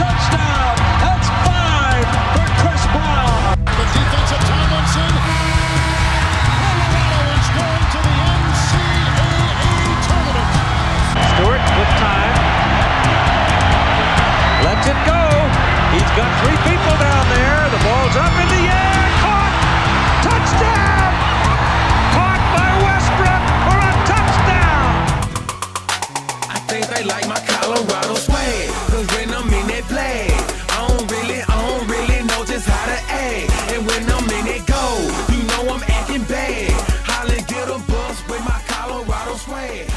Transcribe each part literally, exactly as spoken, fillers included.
Touchdown. That's five for Chris Brown. The defense of Tomlinson. Colorado is going to the N C double A tournament. Stewart with time. Lets it go. He's got three people down there. The ball's up in the air. Caught. Touchdown. Caught by Westbrook for a touchdown. I think they like my Colorado swag. Cause when I'm in that play, I don't really, I don't really know just how to act. And when I'm in that go, you know I'm acting bad. Holly did a bus with my Colorado swag.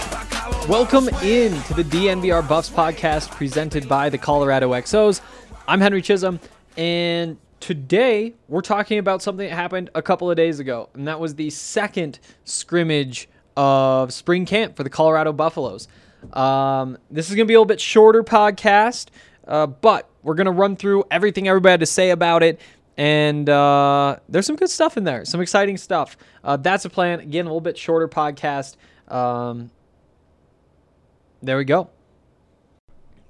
Welcome in to the D N V R Buffs podcast presented by the Colorado X Os. I'm Henry Chisholm, and today we're talking about something that happened a couple of days ago, and that was the second scrimmage of spring camp for the Colorado Buffaloes. Um, this is going to be a little bit shorter podcast, uh, but we're going to run through everything everybody had to say about it, and uh, there's some good stuff in there, some exciting stuff. Uh, that's the plan. Again, a little bit shorter podcast. Um, there we go.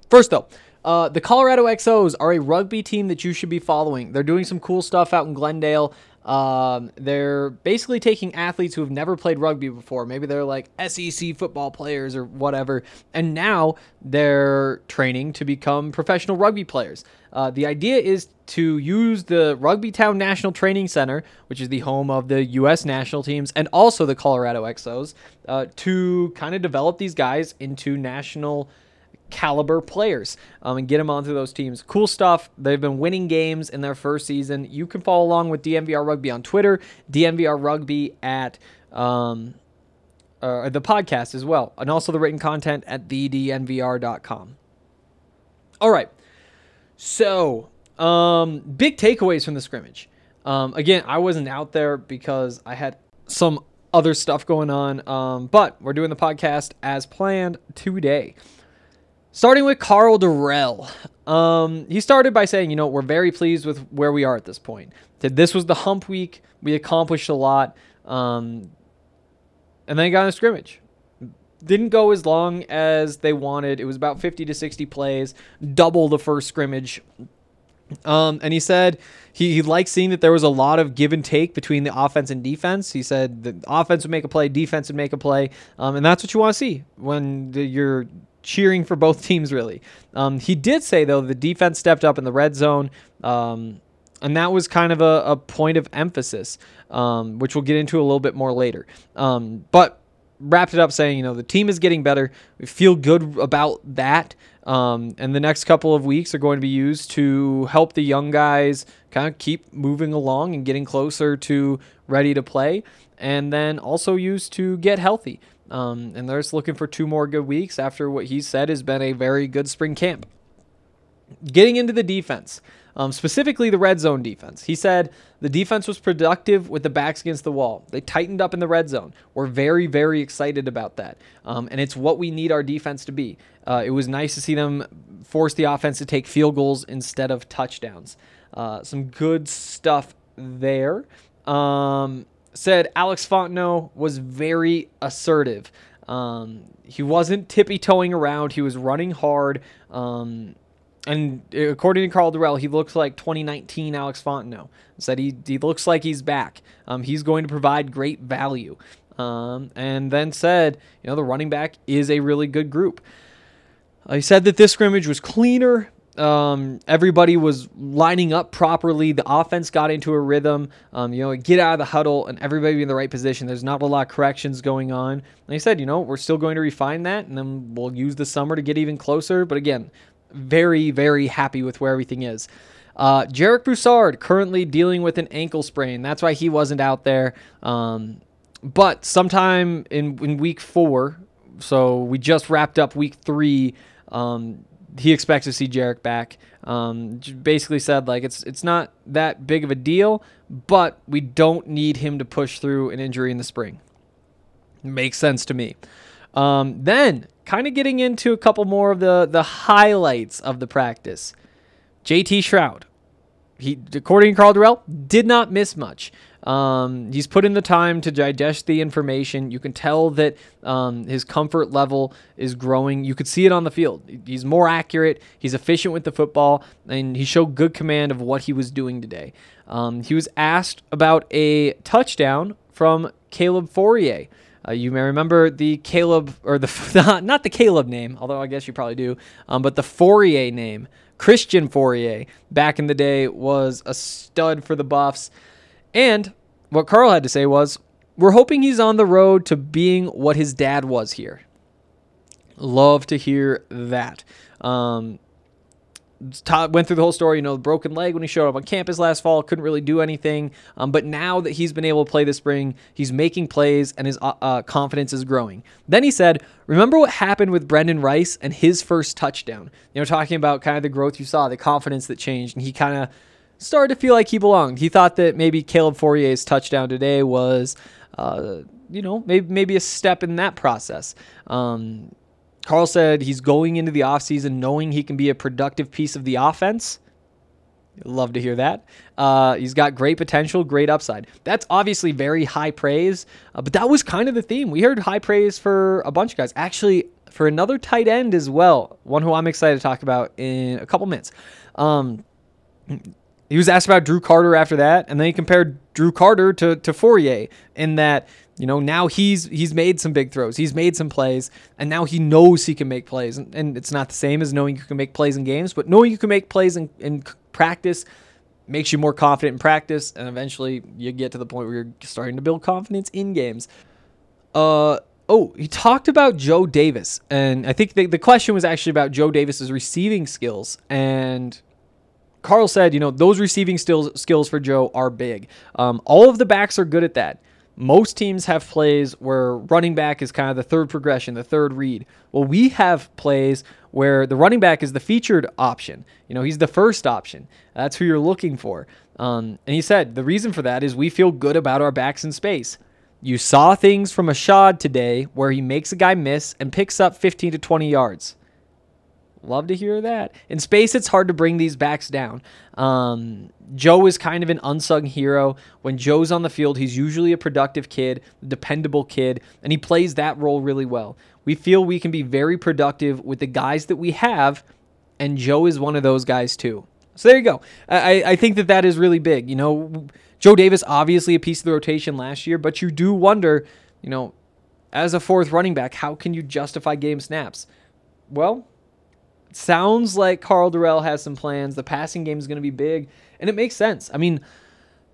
First, though, uh, the Colorado X Os are a rugby team that you should be following. They're doing some cool stuff out in Glendale. Um, they're basically taking athletes who have never played rugby before. Maybe they're like S E C football players or whatever. And now they're training to become professional rugby players. Uh, the idea is to use the Rugby Town National Training Center, which is the home of the U S national teams and also the Colorado X Os, uh, to kind of develop these guys into national caliber players um, and get them onto those teams. Cool stuff. They've been winning games in their first season. You can follow along with D N V R Rugby on Twitter, D N V R Rugby at um, uh, the podcast as well, and also the written content at the d n v r dot com. All right. So um, big takeaways from the scrimmage. Um, again, I wasn't out there because I had some other stuff going on, um, but we're doing the podcast as planned today. Starting with Karl Dorrell. Um, he started by saying, you know, we're very pleased with where we are at this point. This was the hump week. We accomplished a lot. Um, and then he got in a scrimmage. Didn't go as long as they wanted. It was about fifty to sixty plays, double the first scrimmage. Um, and he said he, he liked seeing that there was a lot of give and take between the offense and defense. He said the offense would make a play, defense would make a play. Um, and that's what you want to see when the, you're cheering for both teams, really. Um, he did say, though, the defense stepped up in the red zone, um, and that was kind of a, a point of emphasis, um, which we'll get into a little bit more later. Um, but wrapped it up saying, you know, the team is getting better. We feel good about that, um, and the next couple of weeks are going to be used to help the young guys kind of keep moving along and getting closer to ready to play, and then also used to get healthy. Um, and they're just looking for two more good weeks after what he said has been a very good spring camp. Getting into the defense, um, specifically the red zone defense. He said the defense was productive with the backs against the wall. They tightened up in the red zone. We're very, very excited about that. Um, and it's what we need our defense to be. Uh, it was nice to see them force the offense to take field goals instead of touchdowns. Uh, some good stuff there. Um... said Alex Fontenot was very assertive. Um, he wasn't tippy-toeing around. He was running hard. Um, and according to Karl Dorrell, he looks like twenty nineteen Alex Fontenot. Said he, he looks like he's back. Um, he's going to provide great value. Um, and then said, you know, the running back is a really good group. Uh, he said that this scrimmage was cleaner. Um, everybody was lining up properly. The offense got into a rhythm. Um, you know, get out of the huddle and everybody be in the right position. There's not a lot of corrections going on. And he said, you know, we're still going to refine that, and then we'll use the summer to get even closer. But again, very, very happy with where everything is. Uh, Jarek Broussard currently dealing with an ankle sprain. That's why he wasn't out there. Um, but sometime in, in week four, so we just wrapped up week three, um, he expects to see Jarek back. Um, basically said, like, it's it's not that big of a deal, but we don't need him to push through an injury in the spring. Makes sense to me. Um, then, kind of getting into a couple more of the, the highlights of the practice. J T. Shrout, he, according to Karl Dorrell, did not miss much. Um, he's put in the time to digest the information. You can tell that um, his comfort level is growing. You could see it on the field. He's more accurate. He's efficient with the football, and he showed good command of what he was doing today. Um, he was asked about a touchdown from Caleb Fourier. Uh, you may remember the Caleb, or the not the Caleb name, although I guess you probably do, um, but the Fourier name. Christian Fauria, back in the day, was a stud for the Buffs. And what Karl had to say was, we're hoping he's on the road to being what his dad was here. Love to hear that. Um, Todd went through the whole story, you know, broken leg when he showed up on campus last fall, couldn't really do anything. Um, but now that he's been able to play this spring, he's making plays and his uh, confidence is growing. Then he said, remember what happened with Brendan Rice and his first touchdown? You know, talking about kind of the growth you saw, the confidence that changed, and he kind of started to feel like he belonged. He thought that maybe Caleb Fourier's touchdown today was, uh, you know, maybe, maybe a step in that process. Um Karl said he's going into the offseason knowing he can be a productive piece of the offense. Love to hear that. Uh, he's got great potential, great upside. That's obviously very high praise, uh, but that was kind of the theme. We heard high praise for a bunch of guys. Actually, for another tight end as well, one who I'm excited to talk about in a couple minutes. Um, he was asked about Drew Carter after that, and then he compared Drew Carter to, to Fourier in that, you know, now he's he's made some big throws. He's made some plays, and now he knows he can make plays. And, and it's not the same as knowing you can make plays in games, but knowing you can make plays in, in practice makes you more confident in practice, and eventually you get to the point where you're starting to build confidence in games. Uh, oh, he talked about Joe Davis, and I think the, the question was actually about Joe Davis's receiving skills, and Karl said, you know, those receiving skills, skills for Joe are big. Um, all of the backs are good at that. Most teams have plays where running back is kind of the third progression, the third read. Well, we have plays where the running back is the featured option. You know, he's the first option. That's who you're looking for. Um, and he said the reason for that is we feel good about our backs in space. You saw things from Ashad today where he makes a guy miss and picks up fifteen to twenty yards. Love to hear that. In space, it's hard to bring these backs down. Um, Joe is kind of an unsung hero. When Joe's on the field, he's usually a productive kid, dependable kid, and he plays that role really well. We feel we can be very productive with the guys that we have, and Joe is one of those guys too. So there you go. I, I think that that is really big. You know, Joe Davis, obviously a piece of the rotation last year, but you do wonder, you know, as a fourth running back, how can you justify game snaps? Well, sounds like Karl Dorrell has some plans. The passing game is going to be big, and it makes sense. I mean,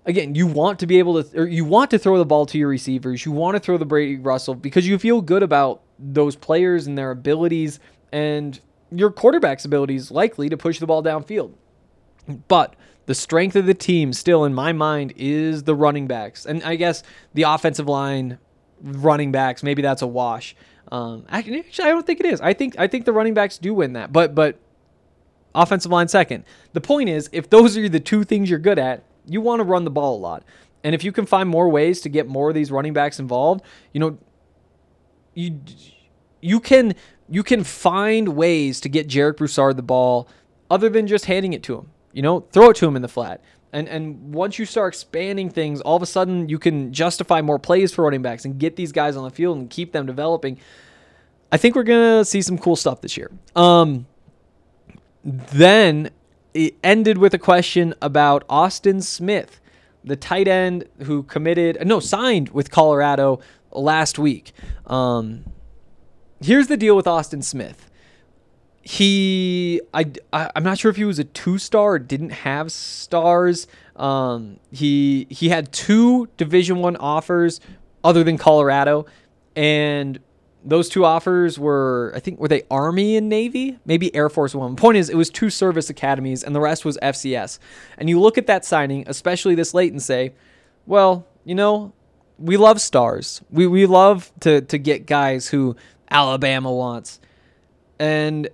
again, you want to be able to, or you want to throw the ball to your receivers. You want to throw the Brady Russell because you feel good about those players and their abilities and your quarterback's abilities likely to push the ball downfield. But the strength of the team still, in my mind, is the running backs. And I guess the offensive line, running backs, maybe that's a wash. Um, actually, I don't think it is. I think I think the running backs do win that, but but offensive line second. The point is, if those are the two things you're good at, you want to run the ball a lot, and if you can find more ways to get more of these running backs involved, you know, you you can you can find ways to get Jarek Broussard the ball other than just handing it to him. You know, throw it to him in the flat. And and once you start expanding things, all of a sudden you can justify more plays for running backs and get these guys on the field and keep them developing. I think we're going to see some cool stuff this year. Um, then it ended with a question about Austin Smith, the tight end who committed, no, signed with Colorado last week. Um, here's the deal with Austin Smith. He, I, I, I'm not sure if he was a two-star or didn't have stars. Um, he he had two Division I offers other than Colorado, and those two offers were, I think, were they Army and Navy? Maybe Air Force One. The point is, it was two service academies, and the rest was F C S. And you look at that signing, especially this late, and say, well, you know, we love stars. We we love to to get guys who Alabama wants. And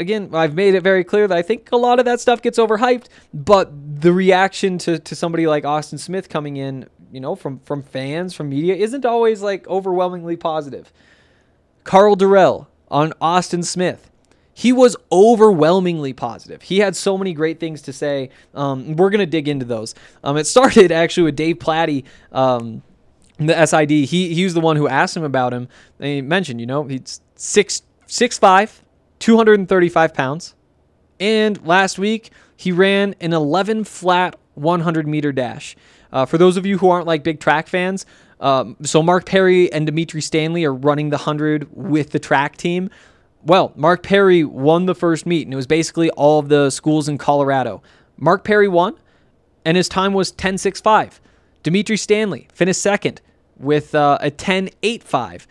again, I've made it very clear that I think a lot of that stuff gets overhyped, but the reaction to, to somebody like Austin Smith coming in, you know, from, from fans, from media, isn't always like overwhelmingly positive. Karl Dorrell on Austin Smith. He was overwhelmingly positive. He had so many great things to say. Um, we're going to dig into those. Um, it started actually with Dave Platty, um, the S I D. He, he was the one who asked him about him. And he mentioned, you know, he's six, six five, two hundred thirty-five pounds. And last week, he ran an eleven flat one hundred meter dash. Uh, for those of you who aren't like big track fans, um, so Mark Perry and Dimitri Stanley are running the one hundred with the track team. Well, Mark Perry won the first meet, and it was basically all of the schools in Colorado. Mark Perry won, and his time was ten six five. Dimitri Stanley finished second with uh, a ten eight five.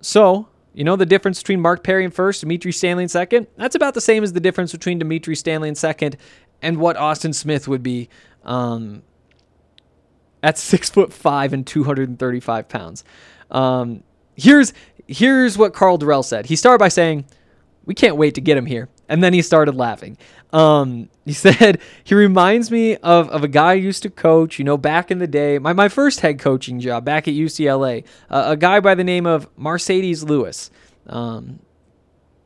So, you know, the difference between Mark Perry in first, Dimitri Stanley in second, that's about the same as the difference between Dimitri Stanley in second and what Austin Smith would be um, at six foot five and two hundred thirty-five pounds. Um, here's... Here's what Karl Dorrell said. He started by saying, "We can't wait to get him here." And then he started laughing. Um, he said, he reminds me of, of a guy I used to coach, you know, back in the day, my, my first head coaching job back at U C L A, uh, a guy by the name of Mercedes Lewis. Um,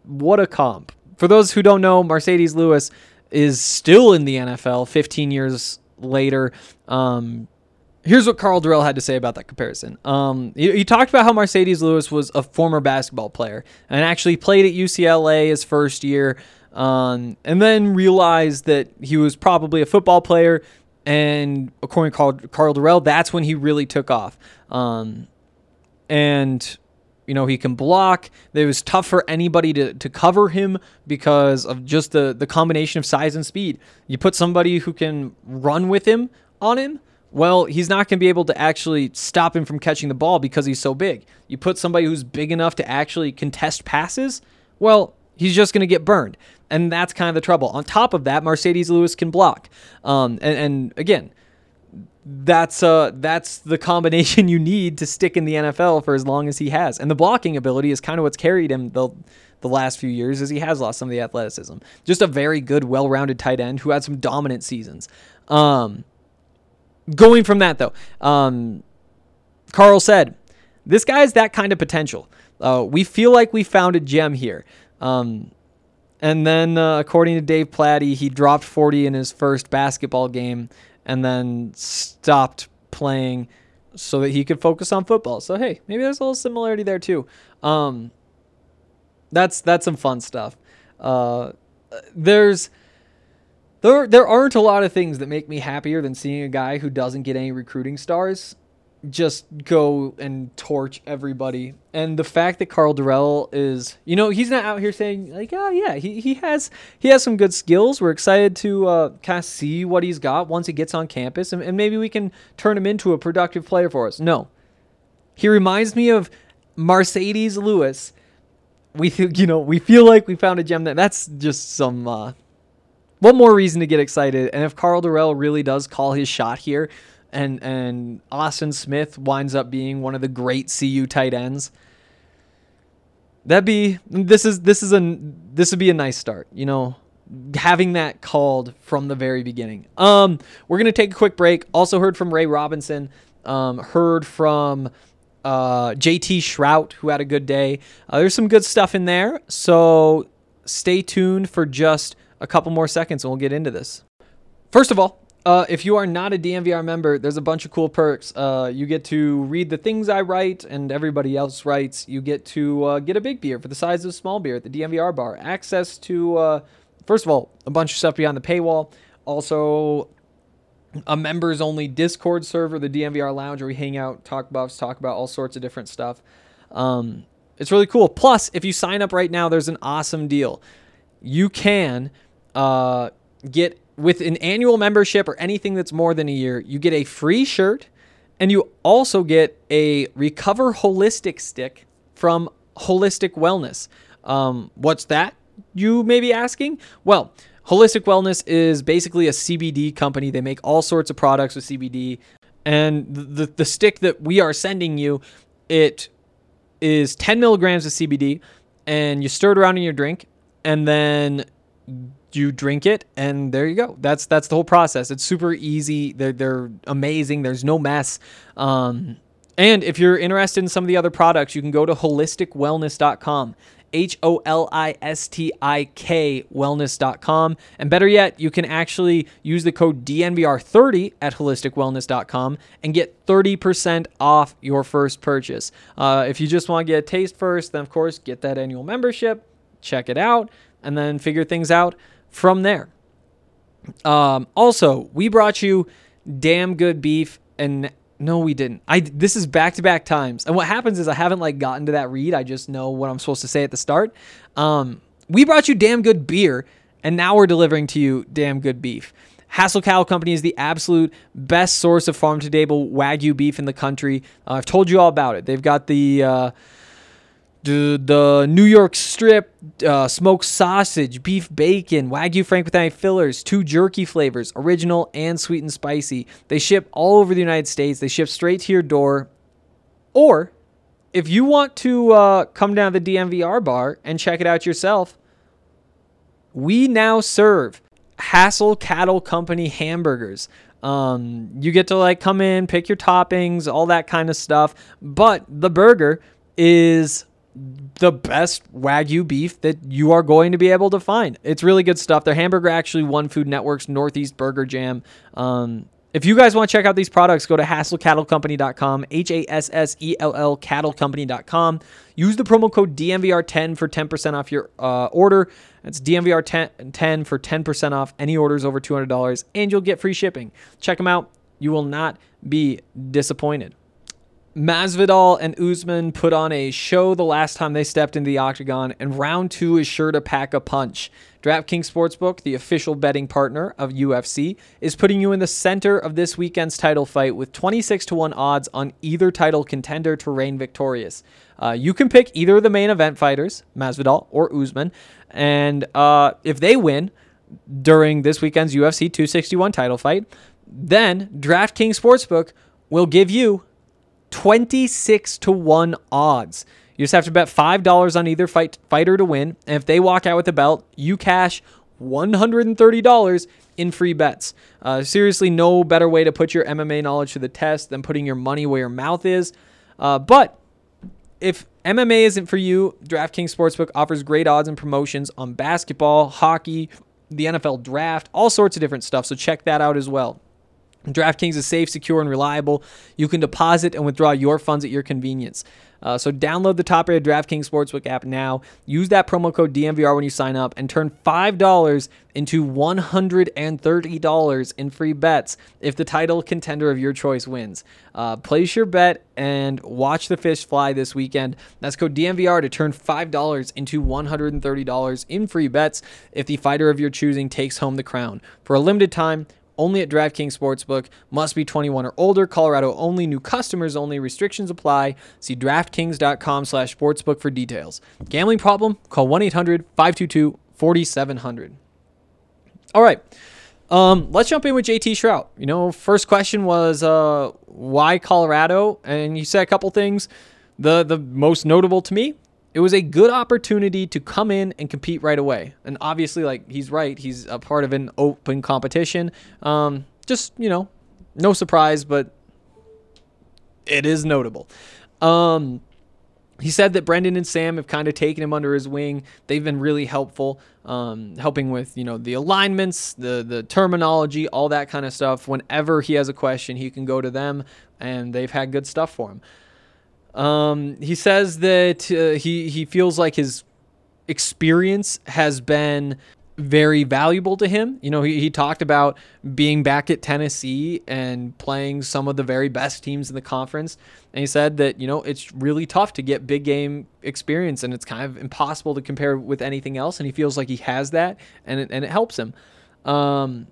what a comp. For those who don't know, Mercedes Lewis is still in the N F L fifteen years later. Um, Here's what Karl Dorrell had to say about that comparison. Um, he, he talked about how Mercedes Lewis was a former basketball player and actually played at U C L A his first year, um, and then realized that he was probably a football player. And according to Karl, Karl Dorrell, that's when he really took off. Um, and, you know, he can block. It was tough for anybody to, to cover him because of just the, the combination of size and speed. You put somebody who can run with him on him, well, he's not going to be able to actually stop him from catching the ball because he's so big. You put somebody who's big enough to actually contest passes, well, he's just going to get burned. And that's kind of the trouble. On top of that, Mercedes Lewis can block. Um, and, and again, that's uh, that's the combination you need to stick in the N F L for as long as he has. And the blocking ability is kind of what's carried him the the last few years, as he has lost some of the athleticism. Just a very good, well-rounded tight end who had some dominant seasons. Um Going from that, though, um, Karl said, "This guy's that kind of potential. Uh, we feel like we found a gem here." Um, and then, uh, according to Dave Platty, he dropped forty in his first basketball game and then stopped playing so that he could focus on football. So, hey, maybe there's a little similarity there, too. Um, that's that's some fun stuff. Uh, there's... There there aren't a lot of things that make me happier than seeing a guy who doesn't get any recruiting stars just go and torch everybody. And the fact that Karl Dorrell is, you know, he's not out here saying, like, oh, yeah, he, he has he has some good skills. We're excited to uh, kind of see what he's got once he gets on campus, and, and maybe we can turn him into a productive player for us. No. He reminds me of Mercedes Lewis. We, you know, we feel like we found a gem there. That's just some... Uh, One more reason to get excited, and if Karl Dorrell really does call his shot here, and and Austin Smith winds up being one of the great C U tight ends, that'd be this is this is a this would be a nice start, you know, having that called from the very beginning. Um, we're gonna take a quick break. Also heard from Ray Robinson, um, heard from uh, J T. Shrout, who had a good day. Uh, there's some good stuff in there, so stay tuned for just a couple more seconds and we'll get into this. First of all, uh, if you are not a D N V R member, there's a bunch of cool perks. Uh, you get to read the things I write and everybody else writes. You get to uh, get a big beer for the size of a small beer at the D N V R bar. Access to, uh, first of all, a bunch of stuff behind the paywall. Also, a members-only Discord server, the D N V R Lounge, where we hang out, talk buffs, talk about all sorts of different stuff. Um, it's really cool. Plus, if you sign up right now, there's an awesome deal. You can... Uh, get with an annual membership or anything that's more than a year, you get a free shirt, and you also get a Recover Holistic Stick from Holistiks Wellness. Um, what's that, you may be asking? Well, Holistiks Wellness is basically a C B D company. They make all sorts of products with C B D, and the the stick that we are sending you, it is ten milligrams of C B D, and you stir it around in your drink, and then you drink it, and there you go. That's that's the whole process. It's super easy. They're, they're amazing. There's no mess. Um, And if you're interested in some of the other products, you can go to holistic wellness dot com, H O L I S T I K wellness dot com. And better yet, you can actually use the code D N V R thirty at holistic wellness dot com and get thirty percent off your first purchase. Uh, if you just want to get a taste first, then of course, get that annual membership, check it out, and then figure things out from there. Um, also, we brought you damn good beef and No, we didn't. I this is back-to-back times. And what happens is I haven't like gotten to that read. I just know what I'm supposed to say at the start. Um, we brought you damn good beer, and now we're delivering to you damn good beef. Hassell Cattle Company is the absolute best source of farm-to-table Wagyu beef in the country. Uh, I've told you all about it. They've got the uh, the, the New York strip, uh, smoked sausage, beef bacon, Wagyu Frank with any fillers, two jerky flavors, original and sweet and spicy. They ship all over the United States. They ship straight to your door. Or if you want to uh, come down to the D N V R bar and check it out yourself, we now serve Hassell Cattle Company hamburgers. Um, you get to like come in, pick your toppings, all that kind of stuff. But the burger is the best Wagyu beef that you are going to be able to find. It's really good stuff. Their hamburger actually won Food Network's Northeast Burger Jam. Um, if you guys want to check out these products, go to hassell cattle company dot com, H A S S E L L cattle company dot com. Use the promo code D N V R ten for ten percent off your uh, order. That's D N V R ten for ten percent off any orders over two hundred dollars, and you'll get free shipping. Check them out. You will not be disappointed. Masvidal and Usman put on a show the last time they stepped into the octagon, and round two is sure to pack a punch. DraftKings Sportsbook, the official betting partner of U F C, is putting you in the center of this weekend's title fight with twenty-six to one odds on either title contender to reign victorious. Uh, you can pick either of the main event fighters, Masvidal or Usman, and uh, if they win during this weekend's U F C two sixty-one title fight, then DraftKings Sportsbook will give you twenty-six to one odds. You just have to bet five dollars on either fight, fighter to win, and if they walk out with the belt, you cash one hundred thirty dollars in free bets. Uh, seriously, no better way to put your M M A knowledge to the test than putting your money where your mouth is. Uh, but if M M A isn't for you, DraftKings Sportsbook offers great odds and promotions on basketball, hockey, the N F L draft, all sorts of different stuff, so check that out as well. DraftKings is safe, secure, and reliable. You can deposit and withdraw your funds at your convenience. Uh, so download the top-rated DraftKings Sportsbook app now. Use that promo code D N V R when you sign up and turn five dollars into one hundred thirty dollars in free bets if the title contender of your choice wins. Uh, place your bet and watch the fish fly this weekend. That's code D N V R to turn five dollars into one hundred thirty dollars in free bets if the fighter of your choosing takes home the crown. For a limited time, only at DraftKings Sportsbook. Must be twenty-one or older. Colorado only. New customers only. Restrictions apply. See DraftKings dot com slash sportsbook for details. Gambling problem? Call one eight hundred five two two four seven zero zero. All right. Um, let's jump in with J T. Shrout. You know, first question was uh, why Colorado? And you said a couple things. The, the most notable to me, it was a good opportunity to come in and compete right away. And obviously, like, he's right. He's a part of an open competition. Um, just, you know, no surprise, but it is notable. Um, he said that Brendan and Sam have kind of taken him under his wing. They've been really helpful, um, helping with, you know, the alignments, the the terminology, all that kind of stuff. Whenever he has a question, he can go to them, and they've had good stuff for him. Um, he says that uh, he, he feels like his experience has been very valuable to him. You know, he, he talked about being back at Tennessee and playing some of the very best teams in the conference. And he said that, you know, it's really tough to get big game experience and it's kind of impossible to compare with anything else. And he feels like he has that and it, and it helps him. Um,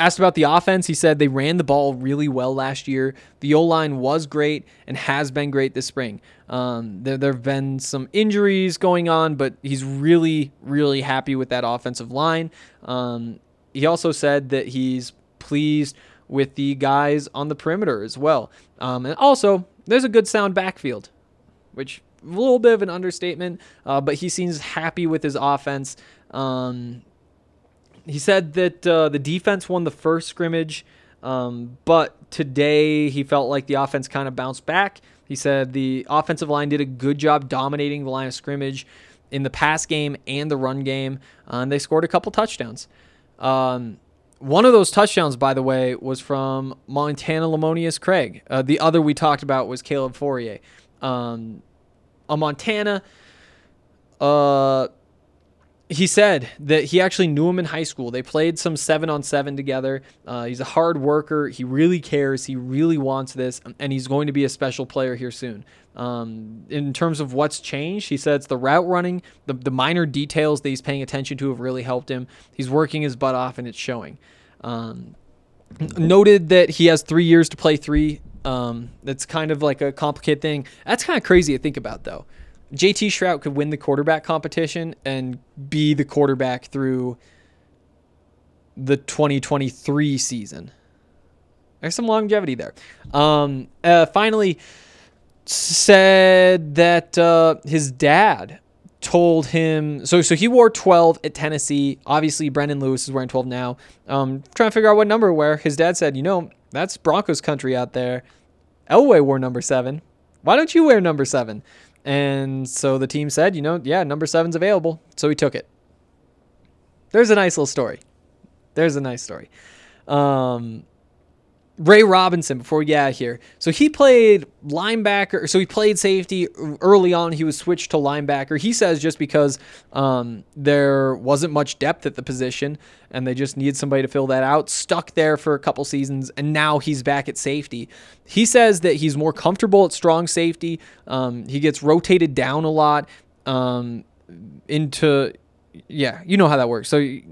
Asked about the offense, he said they ran the ball really well last year. The O-line was great and has been great this spring. Um, there there have been some injuries going on, but he's really, really happy with that offensive line. Um, he also said that he's pleased with the guys on the perimeter as well. Um, and also, there's a good sound backfield, which a little bit of an understatement, uh, but he seems happy with his offense. Um He said that uh, the defense won the first scrimmage. Um, but today he felt like the offense kind of bounced back. He said the offensive line did a good job dominating the line of scrimmage in the pass game and the run game, uh, and they scored a couple touchdowns. Um, one of those touchdowns, by the way, was from Montana Lemonious-Craig. Uh, the other we talked about was Caleb Fourier. Um, a Montana... Uh, he said that he actually knew him in high school. They played some seven on seven together. Uh, he's a hard worker. He really cares. He really wants this, and he's going to be a special player here soon. Um, in terms of what's changed, he said it's the route running, the, the minor details that he's paying attention to have really helped him. He's working his butt off, and it's showing. Um, noted that he has three years to play three. Um, that's kind of like a complicated thing. That's kind of crazy to think about, though. J T. Shrout could win the quarterback competition and be the quarterback through the twenty twenty-three season. There's some longevity there. Um, uh, finally, said that uh, his dad told him... So so he wore twelve at Tennessee. Obviously, Brendan Lewis is wearing twelve now. Um, trying to figure out what number to wear. His dad said, you know, that's Broncos country out there. Elway wore number seven. Why don't you wear number seven? And so the team said, you know, yeah, number seven's available. So he took it. There's a nice little story. There's a nice story. Um, Ray Robinson, before we get out of here. So he played linebacker. So he played safety early on. He was switched to linebacker. He says just because um, there wasn't much depth at the position and they just needed somebody to fill that out. Stuck there for a couple seasons, and now he's back at safety. He says that he's more comfortable at strong safety. Um, he gets rotated down a lot um, into, yeah, you know how that works. So you,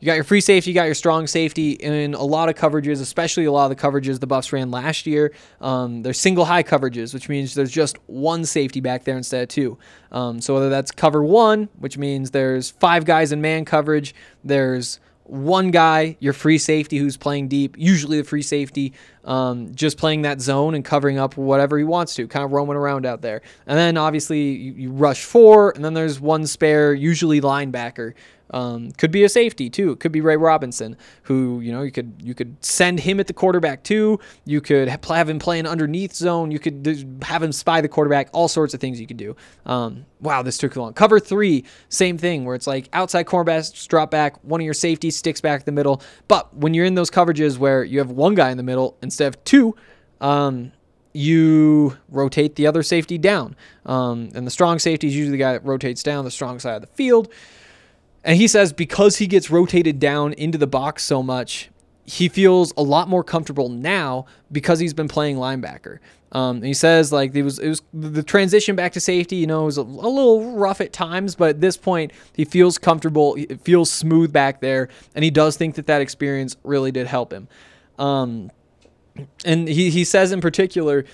you got your free safety, you got your strong safety in a lot of coverages, especially a lot of the coverages the Buffs ran last year. Um, they're single high coverages, which means there's just one safety back there instead of two. Um, so whether that's cover one, which means there's five guys in man coverage, there's one guy, your free safety who's playing deep, usually the free safety, um, just playing that zone and covering up whatever he wants to, kind of roaming around out there. And then obviously you, you rush four, and then there's one spare, usually linebacker. Um, could be a safety too. It could be Ray Robinson, who, you know, you could you could send him at the quarterback too. You could have him playing underneath zone. You could have him spy the quarterback. All sorts of things you could do. Um, wow, this took too long. Cover three, same thing, where it's like outside cornerbacks drop back, one of your safeties sticks back the middle. But when you're in those coverages where you have one guy in the middle instead of two, um, you rotate the other safety down. Um, and the strong safety is usually the guy that rotates down the strong side of the field. And he says because he gets rotated down into the box so much, he feels a lot more comfortable now because he's been playing linebacker. Um, and he says like it was it was the transition back to safety, you know, it was a, a little rough at times, but at this point he feels comfortable, it feels smooth back there, and he does think that that experience really did help him. Um, and he he says in particular,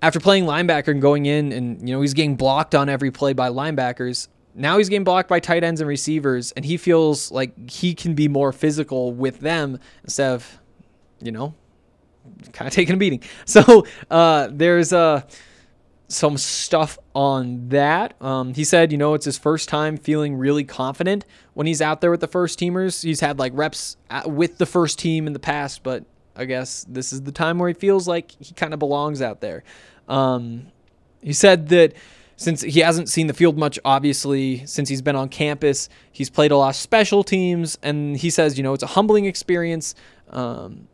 after playing linebacker and going in and, you know, he's getting blocked on every play by linebackers. Now he's getting blocked by tight ends and receivers, and he feels like he can be more physical with them instead of, you know, kind of taking a beating. So uh, there's uh, some stuff on that. Um, he said, you know, it's his first time feeling really confident when he's out there with the first teamers. He's had like reps with the first team in the past, but I guess this is the time where he feels like he kind of belongs out there. Um, he said that since he hasn't seen the field much, obviously, since he's been on campus, he's played a lot of special teams, and he says, you know, it's a humbling experience, um,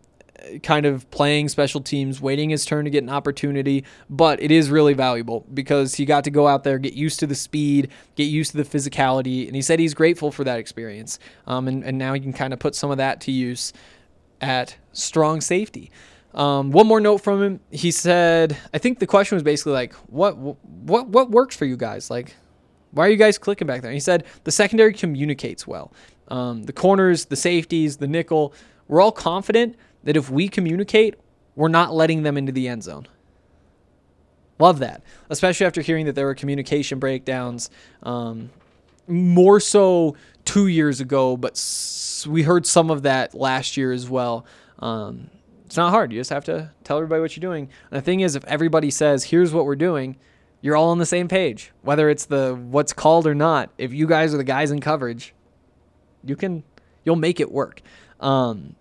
kind of playing special teams, waiting his turn to get an opportunity, but it is really valuable because he got to go out there, get used to the speed, get used to the physicality, and he said he's grateful for that experience, um, and, and now he can kind of put some of that to use at strong safety. Um, one more note from him. He said, I think the question was basically like, what, what, what works for you guys? Like, why are you guys clicking back there? And he said, the secondary communicates well. Um, the corners, the safeties, the nickel, we're all confident that if we communicate, we're not letting them into the end zone. Love that. Especially after hearing that there were communication breakdowns, um, more so two years ago, but s- we heard some of that last year as well. Um, It's not hard. You just have to tell everybody what you're doing. And the thing is, if everybody says, here's what we're doing, you're all on the same page, whether it's the what's called or not. If you guys are the guys in coverage, you can, you'll make it work. Um,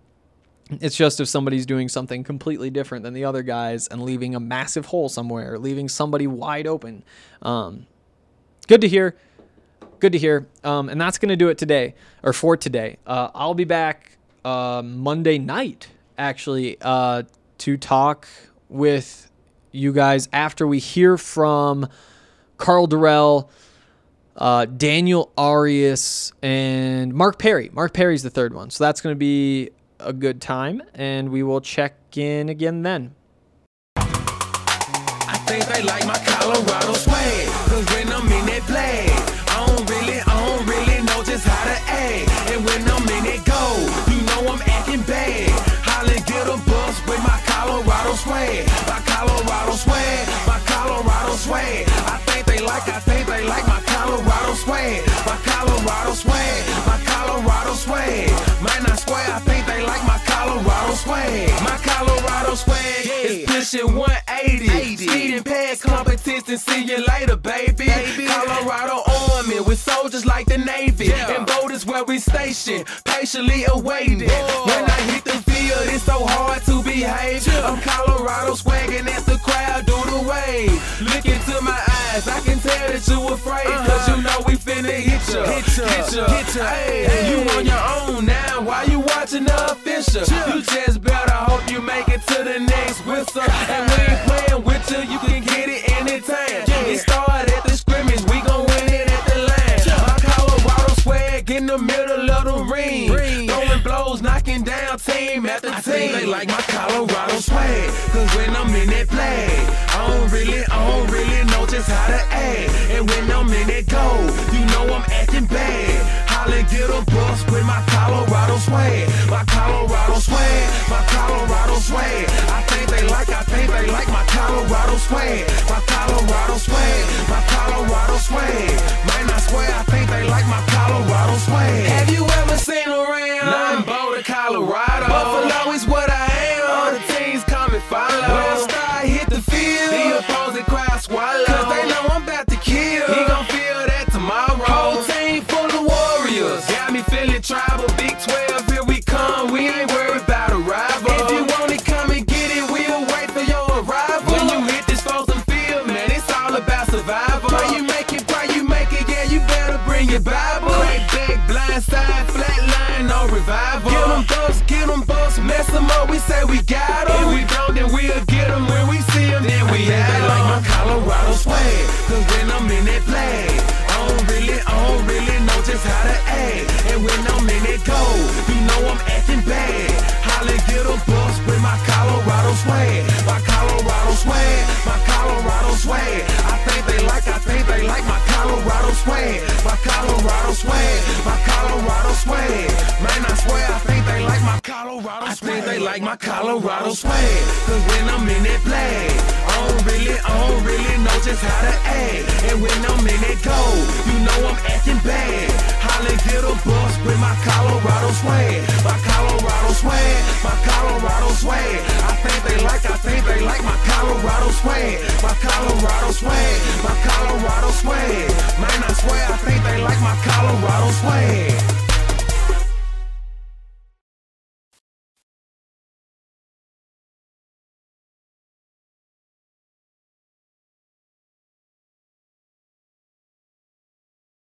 It's just if somebody's doing something completely different than the other guys and leaving a massive hole somewhere, leaving somebody wide open. Um, good to hear. Good to hear. Um, and that's going to do it today, or for today. Uh, I'll be back uh, Monday night, actually, uh, to talk with you guys after we hear from Karl Dorrell, Uh, Daniel Arias, and Mark Perry. Mark Perry's the third one. So that's going to be a good time, and we will check in again then. I think they like my Colorado swag, cause when I'm in that play, I don't really, I don't really know just how to act. And when I'm in it go, you know I'm acting bad. Holla get a bus with my Colorado swag, my Colorado swag, my Colorado swag. I think they like, I think they like my Colorado swag, my Colorado swag, my Colorado swag. Might not swear, I think they like my Colorado swag. My Colorado swag is pushing one eighty. Speeding past competition, see you later, baby. baby. Colorado Army with soldiers like the Navy. Yeah. And voters where we stationed, patiently awaiting. Whoa. When I hit the field, it's so hard to behave. Yeah. I'm Colorado swagging as the crowd do the wave. Look into my eyes, I can tell that you afraid. Uh-huh. Cause you know we finna hit ya, hit ya, hit ya, hit ya. Hey, hey. You on your own now, why you watching the official? Yeah. You just better hope you make it to the next whistle. And we ain't playing with you, you can get it anytime. Yeah. It started at the scrimmage, we gon' win it at the line. Yeah. My Colorado swag in the middle of the ring. ring. Throwing blows, knocking down team after team. I think they like my Colorado swag, cause when I'm in that play, I don't really, I don't really know just how to act. And when I'm in that goal, you know I'm acting bad. Holla get a bus with my Colorado swag, my Colorado swag, my Colorado swag. I think they like, I think they like my Colorado swag, my Colorado swag, my Colorado swag. Might not swear, I think they like my Colorado swag. Have you ever seen around? Nothing but the Colorado. Buffalo is what I am. All the teams come and follow. When I start hit the field, the opposing crowd swallow. Cause they know I'm about to kill. He gon' feel that tomorrow. Whole team full of warriors. Got me feeling tribal. Big twelve, here we come. We ain't worried about a rival. If you want it, come and get it. We'll wait for your arrival. When you hit this frozen field, man, it's all about survival. Why you make it, why you make it, yeah, you better bring your Bible. Right back, blind side, flat line, no revival. Get them bucks, get them bucks, mess them up, we say we got them. If we don't, then we'll get them when we see them, then we had them. Colorado swag, cause when I'm in that play, I don't really, I don't really know just how to act. And when I'm in that goal, you know I'm acting bad. Holla get a bus with my Colorado swag, my Colorado swag, my Colorado swag. I think they like, I think they like my Colorado swag, my Colorado swag, my Colorado swag. Man, I swear, I think they like my Colorado swag. I think they like my Colorado swag, cause when I'm in that play, I don't really, I don't really know just how to act. And when I'm in that goal, you know I'm acting bad. Holla get a bus with my Colorado swag, my Colorado swag, my Colorado swag. I think they like, I think they like my Colorado swag, my Colorado swag, my Colorado swag. Man, I swear, I think they like my Colorado swag.